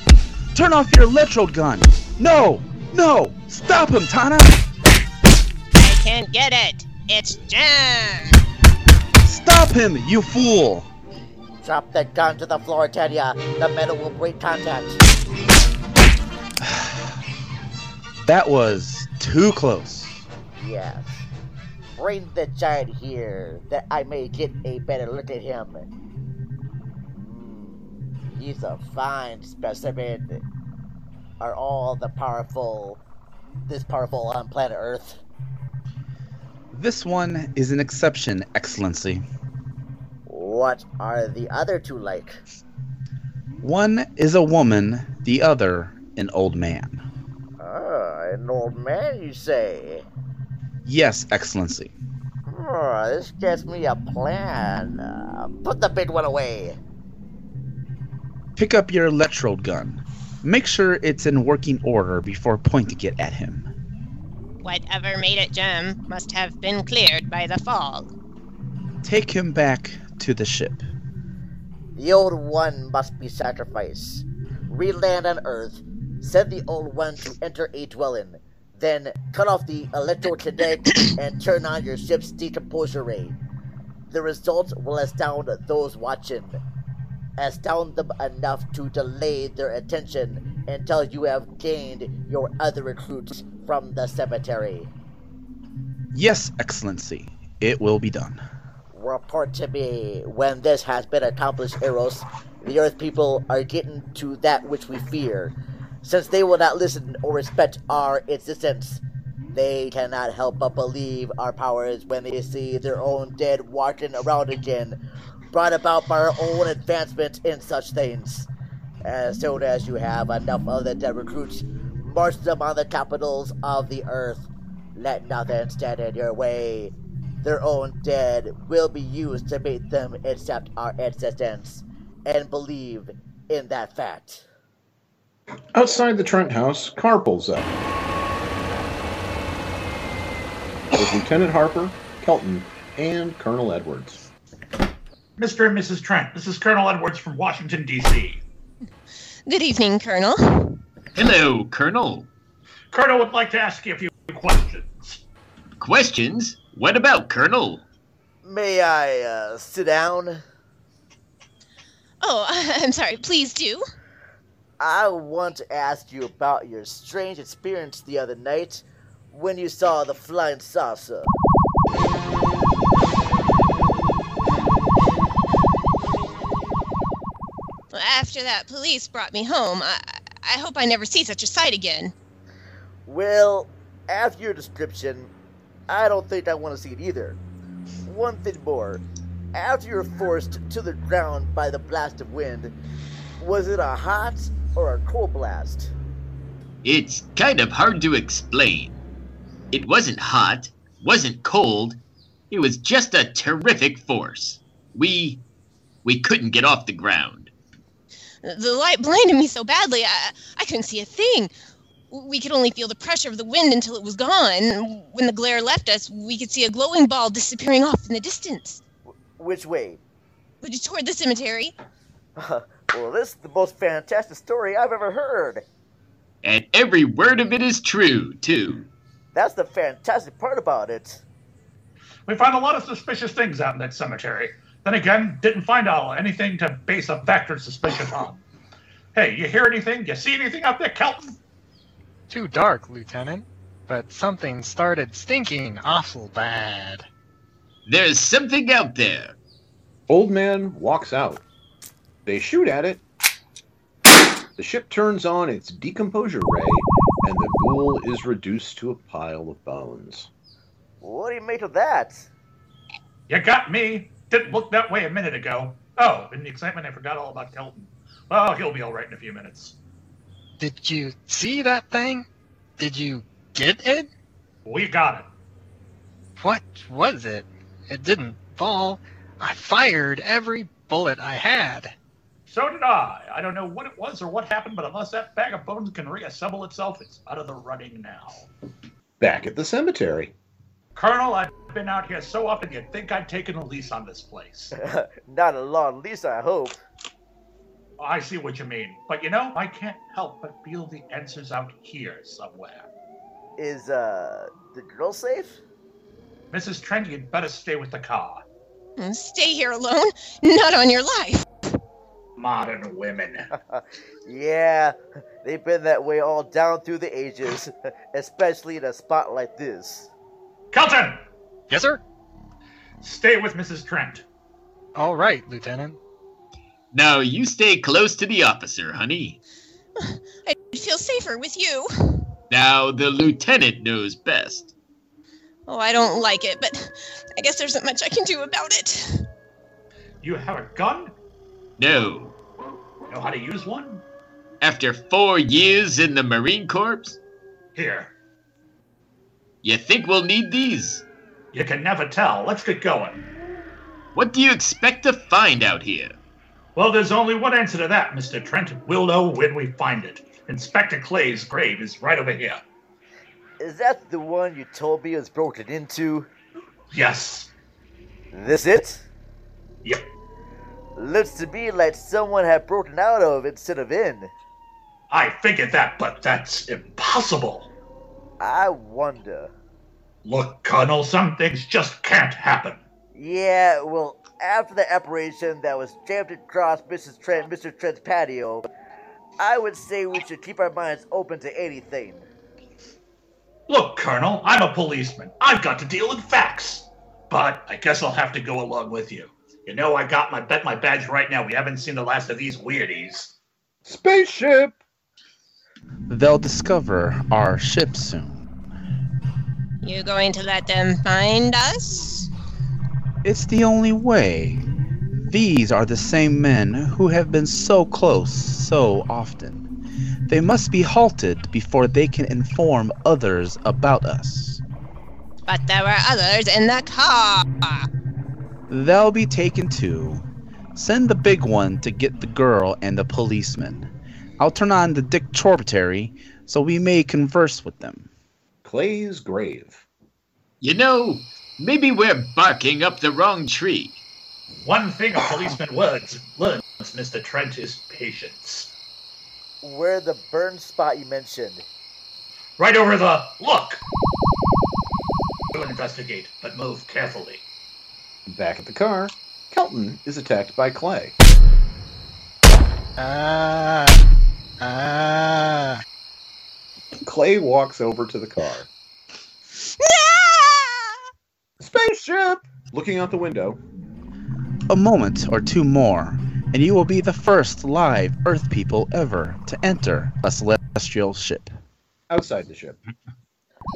Turn off your electrode gun! No! No! Stop him, Tanna! I can't get it! It's jammed! Stop him, you fool! Drop that gun to the floor, Tanya. The metal will break contact. That was too close. Yes. Bring the giant here that I may get a better look at him. He's a fine specimen. Are all the powerful on planet Earth? This one is an exception, Excellency. What are the other two like? One is a woman, the other an old man. An old man, you say? Yes, Excellency. This gets me a plan. Put the big one away. Pick up your electrode gun. Make sure it's in working order before pointing it at him. Whatever made it jam must have been cleared by the fall. Take him back to the ship. The old one must be sacrificed. Reland on Earth. Send the old one to enter a dwelling. Then cut off the electroconnect and turn on your ship's decomposure ray. The result will astound those watching. Astound them enough to delay their attention until you have gained your other recruits from the cemetery. Yes, Excellency. It will be done. Report to me when this has been accomplished, Eros. The Earth people are getting to that which we fear. Since they will not listen or respect our existence, they cannot help but believe our powers when they see their own dead walking around again, brought about by our own advancement in such things. As soon as you have enough of the dead recruits, march them on the capitals of the Earth. Let nothing stand in your way. Their own dead will be used to make them accept our existence and believe in that fact. Outside the Trent house, Carr pulls up with Lieutenant Harper, Kelton, and Colonel Edwards. Mr. and Mrs. Trent, this is Colonel Edwards from Washington, D.C. Good evening, Colonel. Hello, Colonel. Colonel would like to ask you a few questions. Questions? What about, Colonel? May I sit down? Oh, I'm sorry. Please do. I want to ask you about your strange experience the other night when you saw the flying saucer. After that police brought me home, I hope I never see such a sight again. Well, after your description, I don't think I want to see it either. One thing more. After you were forced to the ground by the blast of wind, was it a hot or a cold blast? It's kind of hard to explain. It wasn't hot, wasn't cold. It was just a terrific force. We couldn't get off the ground. The light blinded me so badly, I couldn't see a thing. We could only feel the pressure of the wind until it was gone. When the glare left us, we could see a glowing ball disappearing off in the distance. Which way? Toward the cemetery. Well, this is the most fantastic story I've ever heard. And every word of it is true, too. That's the fantastic part about it. We found a lot of suspicious things out in that cemetery. Then again, didn't find anything to base a factor of suspicion on. Hey, you hear anything? You see anything out there, Kelton? Too dark, Lieutenant, but something started stinking awful bad. There's something out there. Old man walks out. They shoot at it. The ship turns on its decomposure ray, and the ghoul is reduced to a pile of bones. What do you make of that? You got me. Didn't look that way a minute ago. Oh, in the excitement, I forgot all about Kelton. Oh, he'll be all right in a few minutes. Did you see that thing? Did you get it? We got it. What was it? It didn't fall. I fired every bullet I had. So did I. I don't know what it was or what happened, but unless that bag of bones can reassemble itself, it's out of the running now. Back at the cemetery. Colonel, I've been out here so often you'd think I'd taken a lease on this place. Not a long lease, I hope. I see what you mean. But you know, I can't help but feel the answer's out here somewhere. Is, the girl safe? Mrs. Trent, you'd better stay with the car. Stay here alone? Not on your life. Modern women. Yeah, they've been that way all down through the ages, especially in a spot like this. Kelton! Yes, sir? Stay with Mrs. Trent. All right, Lieutenant. Now you stay close to the officer, honey. I'd feel safer with you. Now the lieutenant knows best. Oh, I don't like it, but I guess there isn't much I can do about it. You have a gun? No. Know how to use one? After 4 years in the Marine Corps? Here. You think we'll need these? You can never tell. Let's get going. What do you expect to find out here? Well, there's only one answer to that, Mr. Trent. We'll know when we find it. Inspector Clay's grave is right over here. Is that the one you told me was broken into? Yes. This it? Yep. Looks to me like someone had broken out of instead of in. I figured that, but that's impossible. I wonder. Look, Colonel, some things just can't happen. Yeah, well, after the apparition that was jammed across Mr. Trent's patio, I would say we should keep our minds open to anything. Look, Colonel, I'm a policeman. I've got to deal with facts. But I guess I'll have to go along with you. You know, I got my badge right now. We haven't seen the last of these weirdies. Spaceship! They'll discover our ship soon. You going to let them find us? It's the only way. These are the same men who have been so close so often. They must be halted before they can inform others about us. But there were others in the car. They'll be taken too. Send the big one to get the girl and the policeman. I'll turn on the dictoratory so we may converse with them. Clay's grave. You know, maybe we're barking up the wrong tree. One thing a policeman learns, Mr. Trent, is patience. Where the burn spot you mentioned? Right over the... Look! We'll investigate, but move carefully. Back at the car, Kelton is attacked by Clay. Clay walks over to the car. Spaceship! Looking out the window. A moment or two more, and you will be the first live Earth people ever to enter a celestial ship. Outside the ship.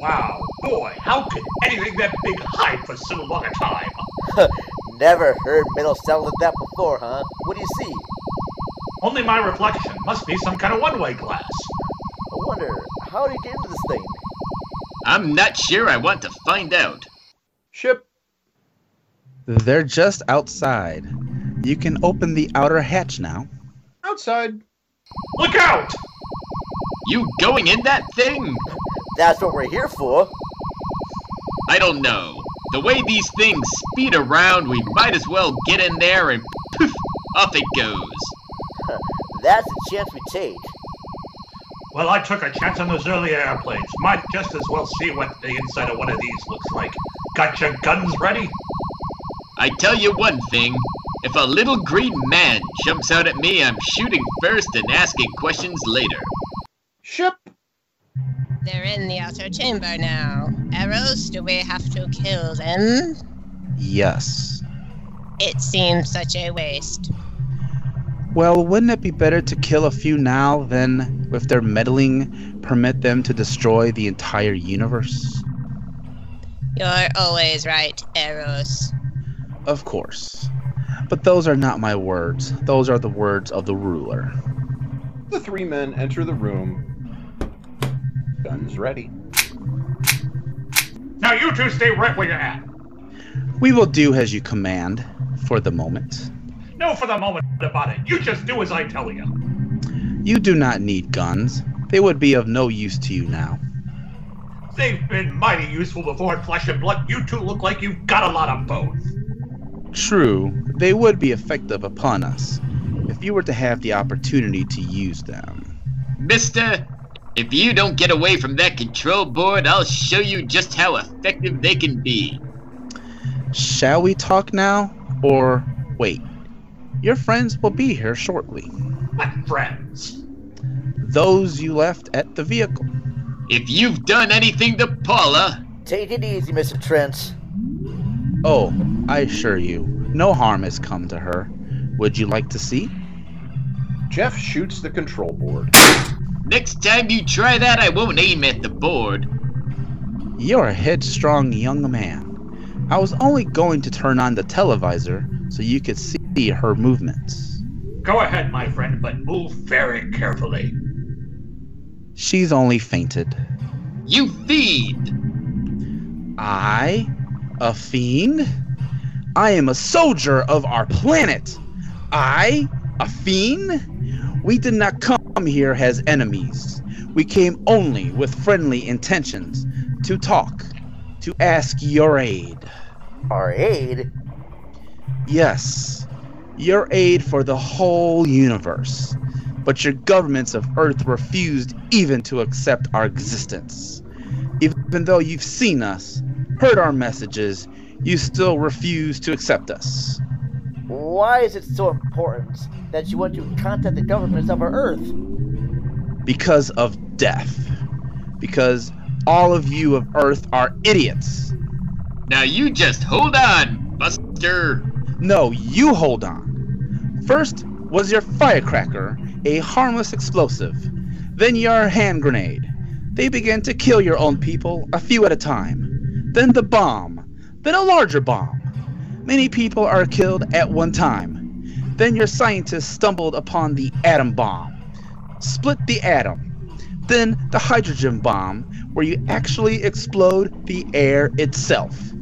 Wow, boy, how could anything that big hide for so long a time? Never heard metal sound like that before, huh? What do you see? Only my reflection. Must be some kind of one-way glass. I wonder, how did you get into this thing? I'm not sure I want to find out. Ship. They're just outside. You can open the outer hatch now. Outside. Look out! You going in that thing? That's what we're here for. I don't know. The way these things speed around, we might as well get in there and poof, off it goes. That's a chance we take. Well, I took a chance on those earlier airplanes. Might just as well see what the inside of one of these looks like. Got your guns ready? I tell you one thing. If a little green man jumps out at me, I'm shooting first and asking questions later. Ship. They're in the outer chamber now. Eros, do we have to kill them? Yes. It seems such a waste. Well, wouldn't it be better to kill a few now than, with their meddling, permit them to destroy the entire universe? You're always right, Eros. Of course. But those are not my words. Those are the words of the ruler. The three men enter the room. Guns ready. Now you two stay right where you're at. We will do as you command for the moment. No for the moment about it. You just do as I tell you. You do not need guns. They would be of no use to you now. They've been mighty useful before in flesh and blood. You two look like you've got a lot of both. True. They would be effective upon us if you were to have the opportunity to use them. Mister, if you don't get away from that control board, I'll show you just how effective they can be. Shall we talk now? Or wait? Your friends will be here shortly. What friends? Those you left at the vehicle. If you've done anything to Paula... Take it easy, Mr. Trent. Oh, I assure you, no harm has come to her. Would you like to see? Jeff shoots the control board. Next time you try that, I won't aim at the board. You're a headstrong young man. I was only going to turn on the televisor so you could see her movements. Go ahead, my friend, but move very carefully. She's only fainted. You fiend! I? A fiend? I am a soldier of our planet! I? A fiend? We did not come here as enemies. We came only with friendly intentions. To talk. To ask your aid. Our aid? Yes. Your aid for the whole universe. But your governments of Earth refused even to accept our existence. Even though you've seen us, heard our messages, you still refuse to accept us. Why is it so important that you want to contact the governments of our Earth? Because of death. Because all of you of Earth are idiots. Now you just hold on, Buster. No, you hold on. First was your firecracker, a harmless explosive. Then your hand grenade. They began to kill your own people, a few at a time. Then the bomb. Then a larger bomb. Many people are killed at one time. Then your scientists stumbled upon the atom bomb. Split the atom. Then the hydrogen bomb, where you actually explode the air itself.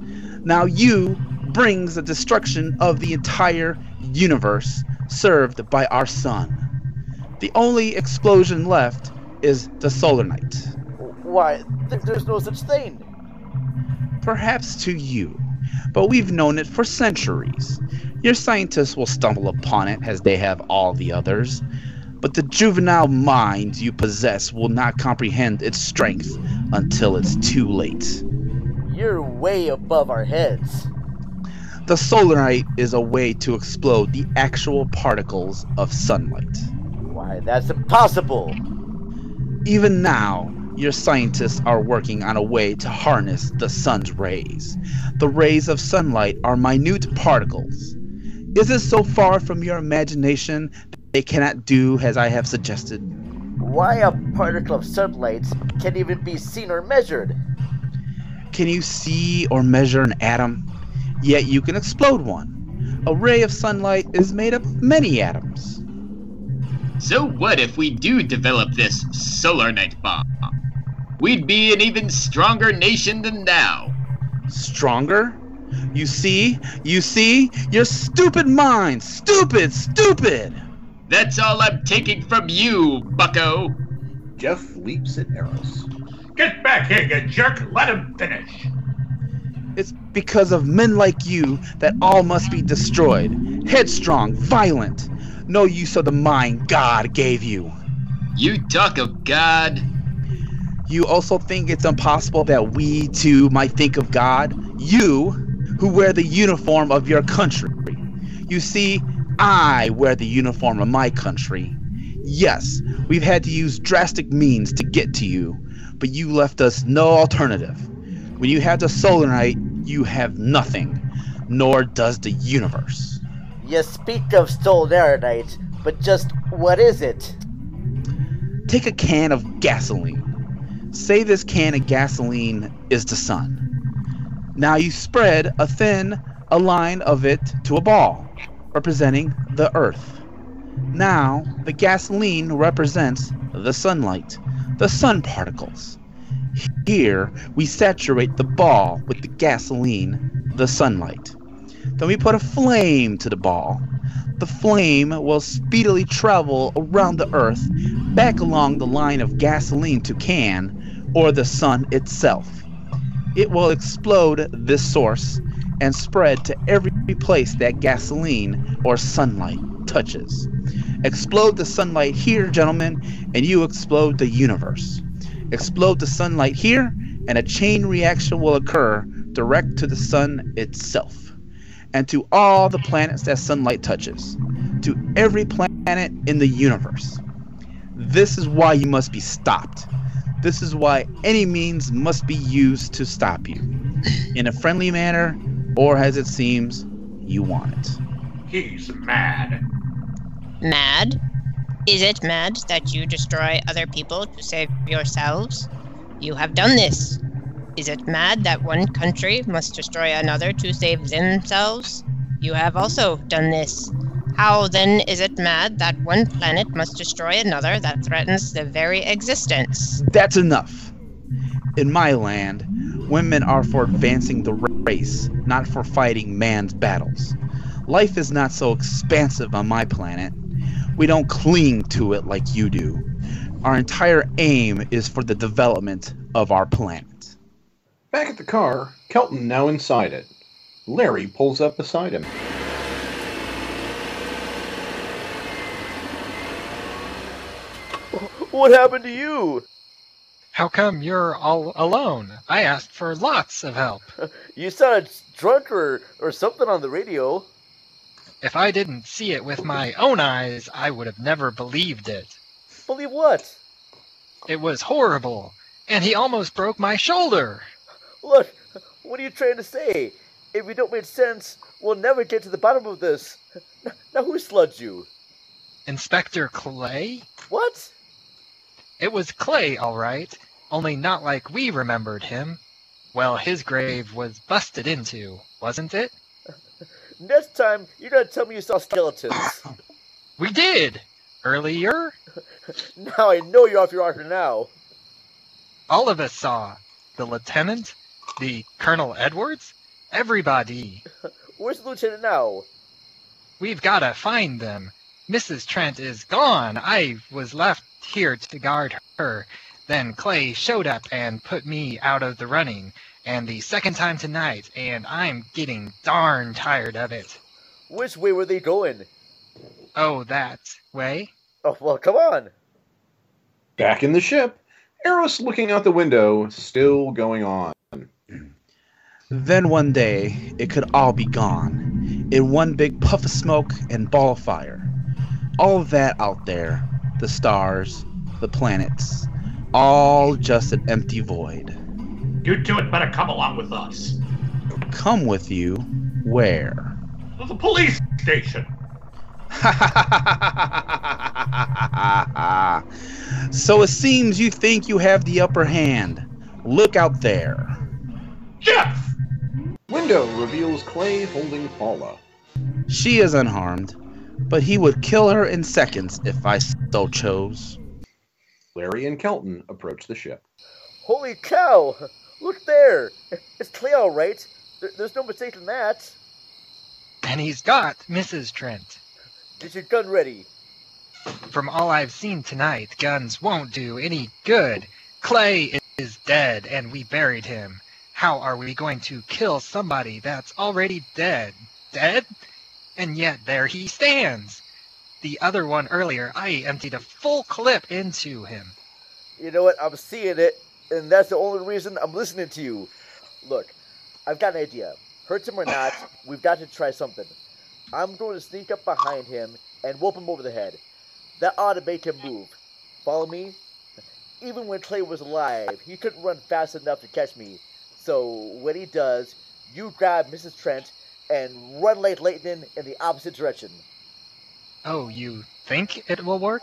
Now you brings the destruction of the entire universe served by our sun. The only explosion left is the solar night. Why? There's no such thing. Perhaps to you, but we've known it for centuries. Your scientists will stumble upon it as they have all the others, but the juvenile minds you possess will not comprehend its strength until it's too late. You're way above our heads. The solar night is a way to explode the actual particles of sunlight. Why, that's impossible! Even now, your scientists are working on a way to harness the sun's rays. The rays of sunlight are minute particles. Is it so far from your imagination that they cannot do as I have suggested? Why a particle of sunlight can't even be seen or measured? Can you see or measure an atom? Yet you can explode one. A ray of sunlight is made up of many atoms. So what if we do develop this solar night bomb? We'd be an even stronger nation than now. Stronger? You see? Your stupid mind! Stupid! That's all I'm taking from you, bucko! Jeff leaps at Eros. Get back here, you jerk! Let him finish! It's because of men like you that all must be destroyed. Headstrong, violent. No use of the mind God gave you. You talk of God. You also think it's impossible that we too might think of God? You, who wear the uniform of your country. You see, I wear the uniform of my country. Yes, we've had to use drastic means to get to you, but you left us no alternative. When you have the solar night, you have nothing, nor does the universe. You speak of solar night, but just what is it? Take a can of gasoline. Say this can of gasoline is the sun. Now you spread a line of it to a ball. representing the Earth. Now, the gasoline represents the sunlight, the sun particles. Here, we saturate the ball with the gasoline, the sunlight. Then we put a flame to the ball. The flame will speedily travel around the Earth, back along the line of gasoline to can, or the sun itself. It will explode this source and spread to every place that gasoline or sunlight touches. Explode the sunlight here, gentlemen, and you explode the universe. Explode the sunlight here, and a chain reaction will occur direct to the sun itself, and to all the planets that sunlight touches, to every planet in the universe. This is why you must be stopped. This is why any means must be used to stop you, in a friendly manner, or as it seems you want it. He's mad. Mad? Is it mad that you destroy other people to save yourselves? You have done this. Is it mad that one country must destroy another to save themselves? You have also done this. How then is it mad that one planet must destroy another that threatens the very existence? That's enough. In my land, women are for advancing the race, not for fighting man's battles. Life is not so expansive on my planet. We don't cling to it like you do. Our entire aim is for the development of our planet. Back at the car, Kelton now inside it. Larry pulls up beside him. What happened to you? How come you're all alone? I asked for lots of help. You sounded drunk or something on the radio. If I didn't see it with my own eyes, I would have never believed it. Believe what? It was horrible, and he almost broke my shoulder. Look, what are you trying to say? If we don't make sense, we'll never get to the bottom of this. Now who slugged you? Inspector Clay? What? It was Clay, all right, only not like we remembered him. Well, his grave was busted into, wasn't it? Next time, you're going to tell me you saw skeletons. We did! Earlier? Now I know you're off your rocker now. All of us saw. The lieutenant? The Colonel Edwards? Everybody. Where's the lieutenant now? We've got to find them. Mrs. Trent is gone. I was left here to guard her. Then Clay showed up and put me out of the running. And the second time tonight, and I'm getting darn tired of it. Which way were they going? Oh, that way? Oh, well, come on. Back in the ship. Eros looking out the window, still going on. Then one day, it could all be gone, in one big puff of smoke and ball of fire. All of that out there, the stars, the planets, all just an empty void. You two had better come along with us. Come with you? Where? To the police station. So it seems you think you have the upper hand. Look out there. Jeff! Window reveals Clay holding Paula. She is unharmed, but he would kill her in seconds if I so chose. Larry and Kelton approach the ship. Holy cow! Look there! It's Clay all right. There's no mistake in that. And he's got Mrs. Trent. Get your gun ready. From all I've seen tonight, guns won't do any good. Clay is dead, and we buried him. How are we going to kill somebody that's already dead? Dead? And yet there he stands. The other one earlier, I emptied a full clip into him. You know what? I'm seeing it, and that's the only reason I'm listening to you. Look, I've got an idea. Hurts him or not, we've got to try something. I'm going to sneak up behind him and whoop him over the head. That ought to make him move. Follow me? Even when Clay was alive, he couldn't run fast enough to catch me. So when he does, you grab Mrs. Trent and run like lightning in the opposite direction. Oh, you think it will work?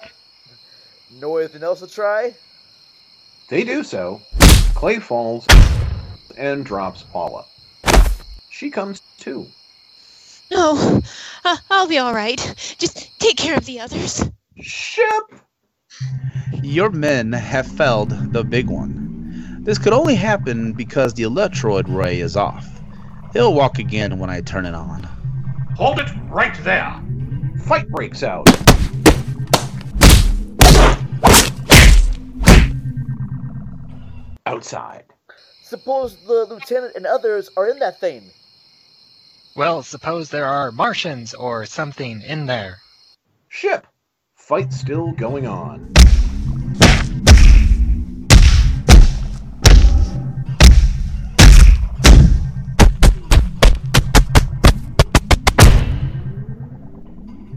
No anything else to try? They do so. Clay falls and drops Paula. She comes too. No, I'll be all right. Just take care of the others. Ship! Your men have felled the big one. This could only happen because the electroid ray is off. It'll walk again when I turn it on. Hold it right there. Fight breaks out. Outside. Suppose the lieutenant and others are in that thing. Well, suppose there are Martians or something in there. Ship. Fight still going on.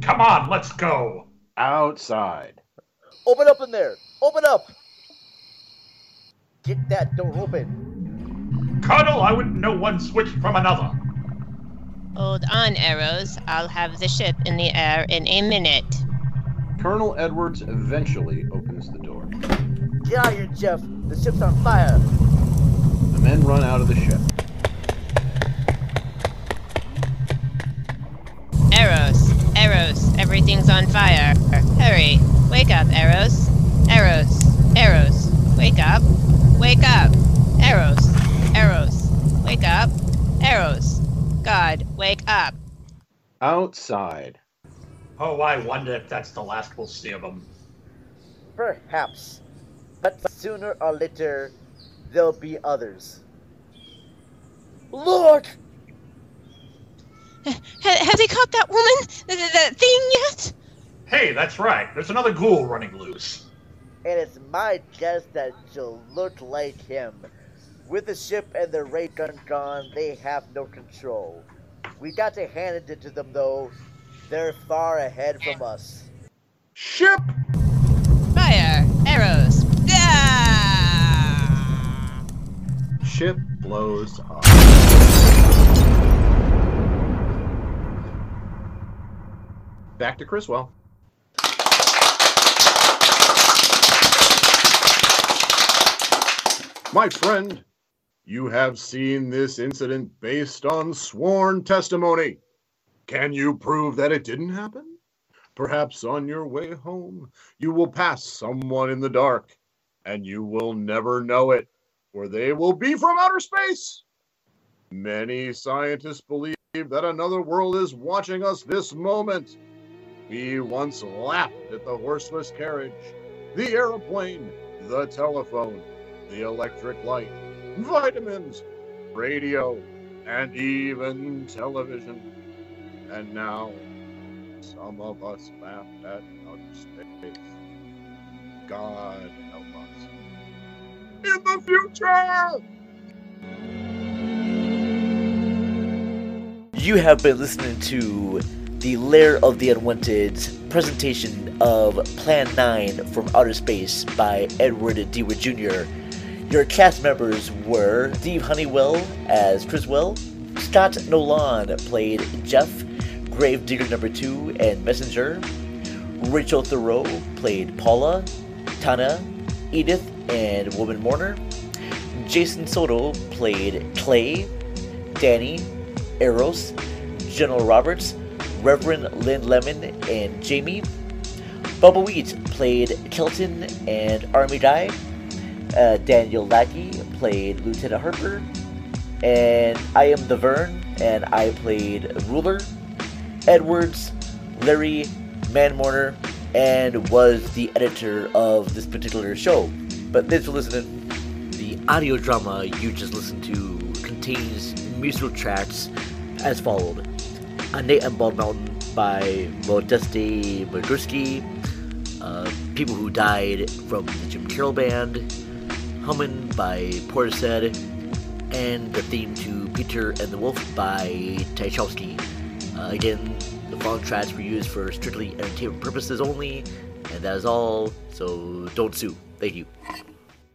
Come on, let's go. Outside. Open up in there. Open up. Get that door open. Colonel, I wouldn't know one switch from another. Hold on, Eros. I'll have the ship in the air in a minute. Colonel Edwards eventually opens the door. Get out of here, Jeff. The ship's on fire. The men run out of the ship. Eros, everything's on fire. Hurry. Wake up, Eros. Eros, wake up. Eros, wake up. Eros, God, wake up. Outside. Oh, I wonder if that's the last we'll see of them. Perhaps. But sooner or later, there'll be others. Look! Have they caught that woman? That thing yet? Hey, that's right. There's another ghoul running loose. And it's my guess that she'll look like him. With the ship and the ray gun gone, they have no control. We got to hand it to them, though. They're far ahead from us. Ship! Fire! Eros! Ah! Ship blows up. Back to Criswell. My friend, you have seen this incident based on sworn testimony. Can you prove that it didn't happen? Perhaps on your way home, you will pass someone in the dark, and you will never know it, for they will be from outer space. Many scientists believe that another world is watching us this moment. We once laughed at the horseless carriage, the aeroplane, the telephone, the electric light, vitamins, radio, and even television. And now, some of us laugh at outer space. God help us. In the future! You have been listening to the Lair of the Unwanted's presentation of Plan 9 from Outer Space by Edward D. Wood Jr. Your cast members were Steve Honeywell as Criswell, Scott Nolan played Jeff, Gravedigger number 2 and Messenger. Rachel Thoreau played Paula, Tanna, Edith, and Woman Mourner. Jason Soto played Clay, Danny, Eros, General Roberts, Reverend Lynn Lemon, and Jamie. Bubba Wheat played Kelton and Army Dye. Daniel Lackey played Lieutenant Harper. And I am the Vern, and I played Ruler, Edwards, Larry, Manmourner, and was the editor of this particular show. But thanks for listening. The audio drama you just listened to contains musical tracks as followed: A Night on Bald Mountain by Modest Mussorgsky, People Who Died from the Jim Carroll Band, Hummin' by Portishead, and the theme to Peter and the Wolf by Tchaikovsky. Again, the following tracks were used for strictly entertainment purposes only, and that is all, so don't sue. Thank you.